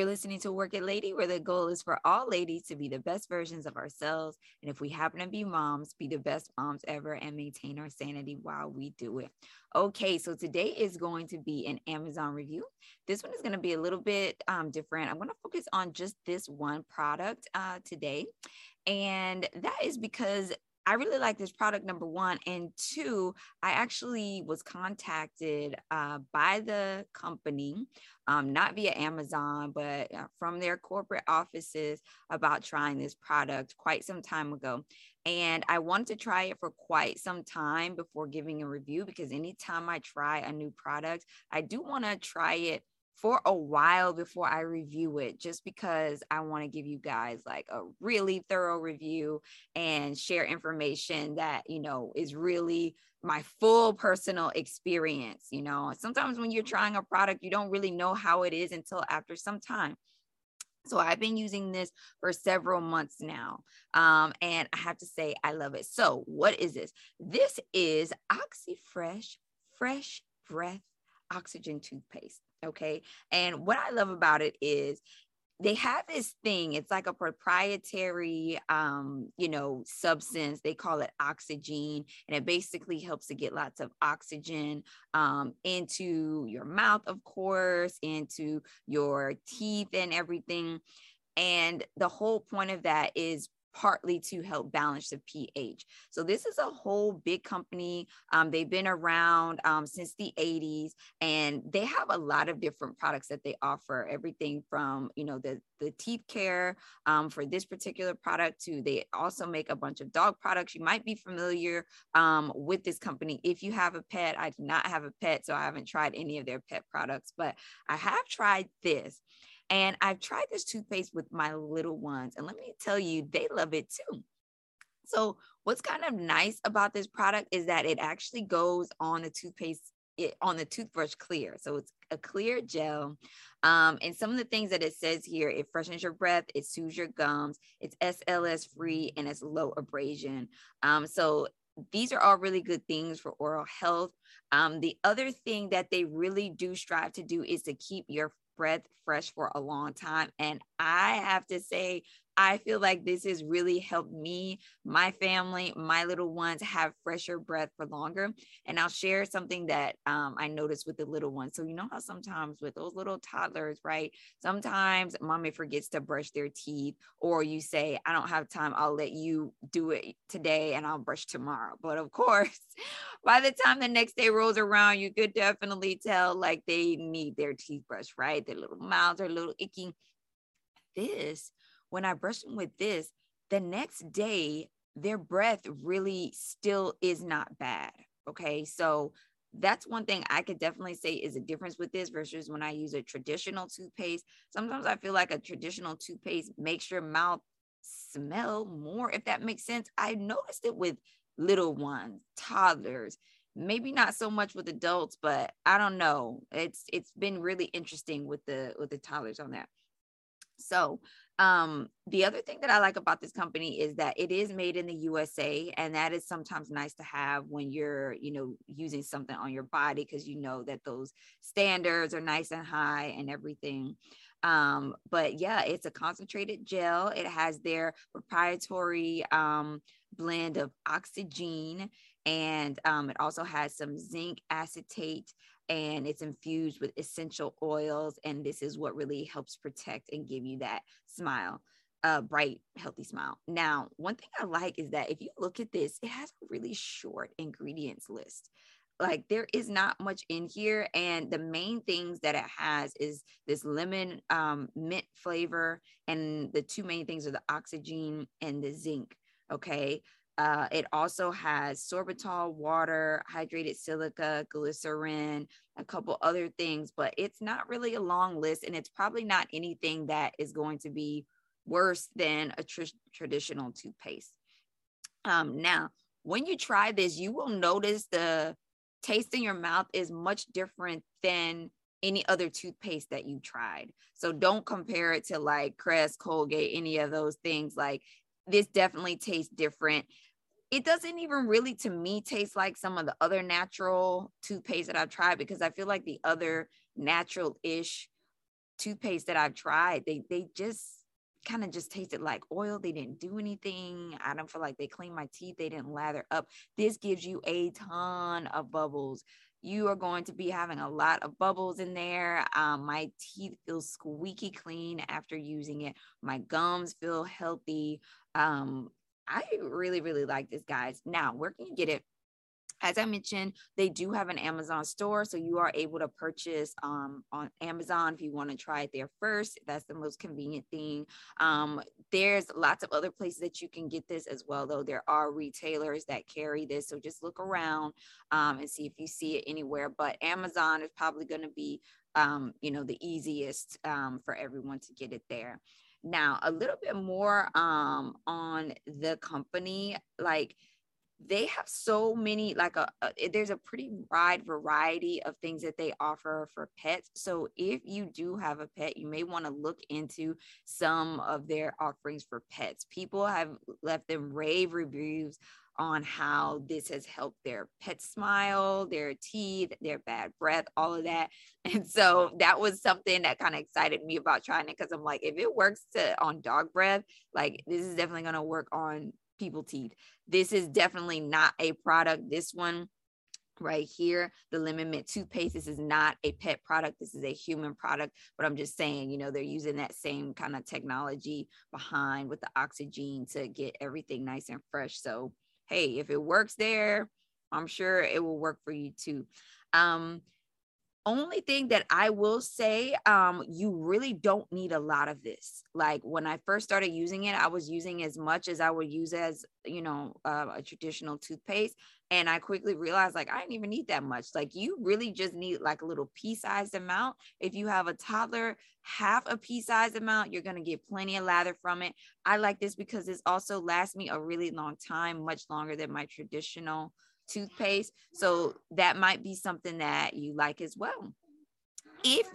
You're listening to Work It Lady, where the goal is for all ladies to be the best versions of ourselves. And if we happen to be moms, be the best moms ever and maintain our sanity while we do it. Okay, so today is going to be an Amazon review. This one is going to be a little bit different. I'm going to focus on just this one product today. And that is because I really like this product, number one, and two, I actually was contacted by the company, not via Amazon, but from their corporate offices about trying this product quite some time ago. And I wanted to try it for quite some time before giving a review, because anytime I try a new product, I do want to try it for a while before I review it, just because I want to give you guys like a really thorough review and share information that, you know, is really my full personal experience. You know, sometimes when you're trying a product, you don't really know how it is until after some time. So I've been using this for several months now, and I have to say I love it. So what is this? This is Oxyfresh Fresh Breath Oxygen Toothpaste. Okay. And what I love about it is they have this thing. It's like a proprietary, you know, substance. They call it oxygen, and it basically helps to get lots of oxygen into your mouth, of course, into your teeth and everything. And the whole point of that is partly to help balance the pH. So this is a whole big company. They've been around since the 80s, and they have a lot of different products that they offer. Everything from, you know, the teeth care for this particular product to, they also make a bunch of dog products. You might be familiar with this company if you have a pet. I do not have a pet, so I haven't tried any of their pet products, but I have tried this. And I've tried this toothpaste with my little ones, and let me tell you, they love it too. So what's kind of nice about this product is that it actually goes on the toothpaste, on the toothbrush clear. So it's a clear gel. And some of the things that it says here, it freshens your breath, it soothes your gums, it's SLS free, and it's low abrasion. So these are all really good things for oral health. The other thing that they really do strive to do is to keep your breath fresh for a long time. And I have to say, I feel like this has really helped me, my family, my little ones have fresher breath for longer. And I'll share something that I noticed with the little ones. So you know how sometimes with those little toddlers, right? Sometimes mommy forgets to brush their teeth, or you say, I don't have time, I'll let you do it today and I'll brush tomorrow. But of course, by the time the next day rolls around, you could definitely tell like they need their teeth brushed, right? Their little mouths are a little icky. This, when I brush them with this, the next day, their breath really still is not bad. Okay. So that's one thing I could definitely say is a difference with this versus when I use a traditional toothpaste. Sometimes I feel like a traditional toothpaste makes your mouth smell more, if that makes sense. I noticed it with little ones, toddlers, maybe not so much with adults, but I don't know. It's been really interesting with the toddlers on that. So the other thing that I like about this company is that it is made in the USA, and that is sometimes nice to have when you're, you know, using something on your body, because you know that those standards are nice and high and everything. But yeah, it's a concentrated gel. It has their proprietary blend of oxygen, and it also has some zinc acetate, and it's infused with essential oils. And this is what really helps protect and give you that smile, bright, healthy smile. Now, one thing I like is that if you look at this, it has a really short ingredients list. Like there is not much in here. And the main things that it has is this lemon mint flavor. And the two main things are the oxygen and the zinc, okay? It also has sorbitol, water, hydrated silica, glycerin, a couple other things, but it's not really a long list, and it's probably not anything that is going to be worse than a traditional toothpaste. Now, when you try this, you will notice the taste in your mouth is much different than any other toothpaste that you tried. So don't compare it to like Crest, Colgate, any of those things. Like this definitely tastes different. It doesn't even really, to me, taste like some of the other natural toothpaste that I've tried, because I feel like the other natural-ish toothpaste that I've tried, they just kind of just tasted like oil. They didn't do anything. I don't feel like they cleaned my teeth. They didn't lather up. This gives you a ton of bubbles. You are going to be having a lot of bubbles in there. My teeth feel squeaky clean after using it. My gums feel healthy. I really, really like this, guys. Now, where can you get it? As I mentioned, they do have an Amazon store, so you are able to purchase on Amazon if you want to try it there first. That's the most convenient thing. There's lots of other places that you can get this as well, though. There are retailers that carry this, so just look around and see if you see it anywhere. But Amazon is probably going to be, the easiest for everyone to get it there. Now, a little bit more on the company, like, they have so many, like there's a pretty wide variety of things that they offer for pets. So if you do have a pet, you may want to look into some of their offerings for pets. People have left them rave reviews on how this has helped their pet smile, their teeth, their bad breath, all of that. And so that was something that kind of excited me about trying it, because I'm like, if it works on dog breath, like this is definitely going to work on people teeth. This is definitely not a product. This one right here, the lemon mint toothpaste, this is not a pet product. This is a human product, but I'm just saying, they're using that same kind of technology behind with the oxygen to get everything nice and fresh. So, hey, if it works there, I'm sure it will work for you too. Only thing that I will say, you really don't need a lot of this. Like when I first started using it, I was using as much as I would use as, a traditional toothpaste. And I quickly realized, like, I didn't even need that much. Like you really just need like a little pea-sized amount. If you have a toddler, half a pea-sized amount, you're going to get plenty of lather from it. I like this because this also lasts me a really long time, much longer than my traditional toothpaste. So that might be something that you like as well. If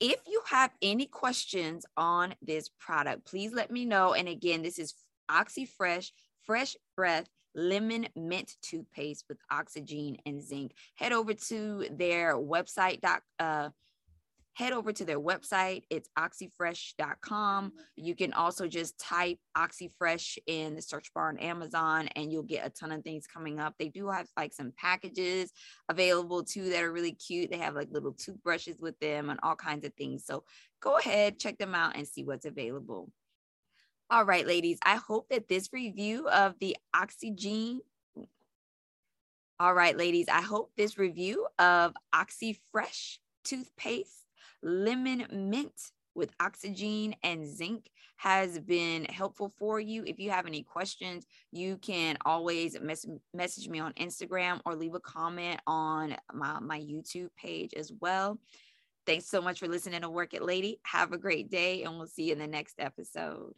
you have any questions on this product, please let me know. And again, this is Oxyfresh Fresh Breath Lemon Mint Toothpaste with Oxygen and Zinc. Head over to their website. Head over to their website. It's oxyfresh.com. You can also just type Oxyfresh in the search bar on Amazon and you'll get a ton of things coming up. They do have like some packages available too that are really cute. They have like little toothbrushes with them and all kinds of things. So go ahead, check them out and see what's available. All right, ladies, I hope that this review of the Oxyfresh Toothpaste Lemon Mint with Oxygen and Zinc has been helpful for you. If you have any questions, you can always message me on Instagram or leave a comment on my YouTube page as well. Thanks so much for listening to Work It Lady. Have a great day, and we'll see you in the next episode.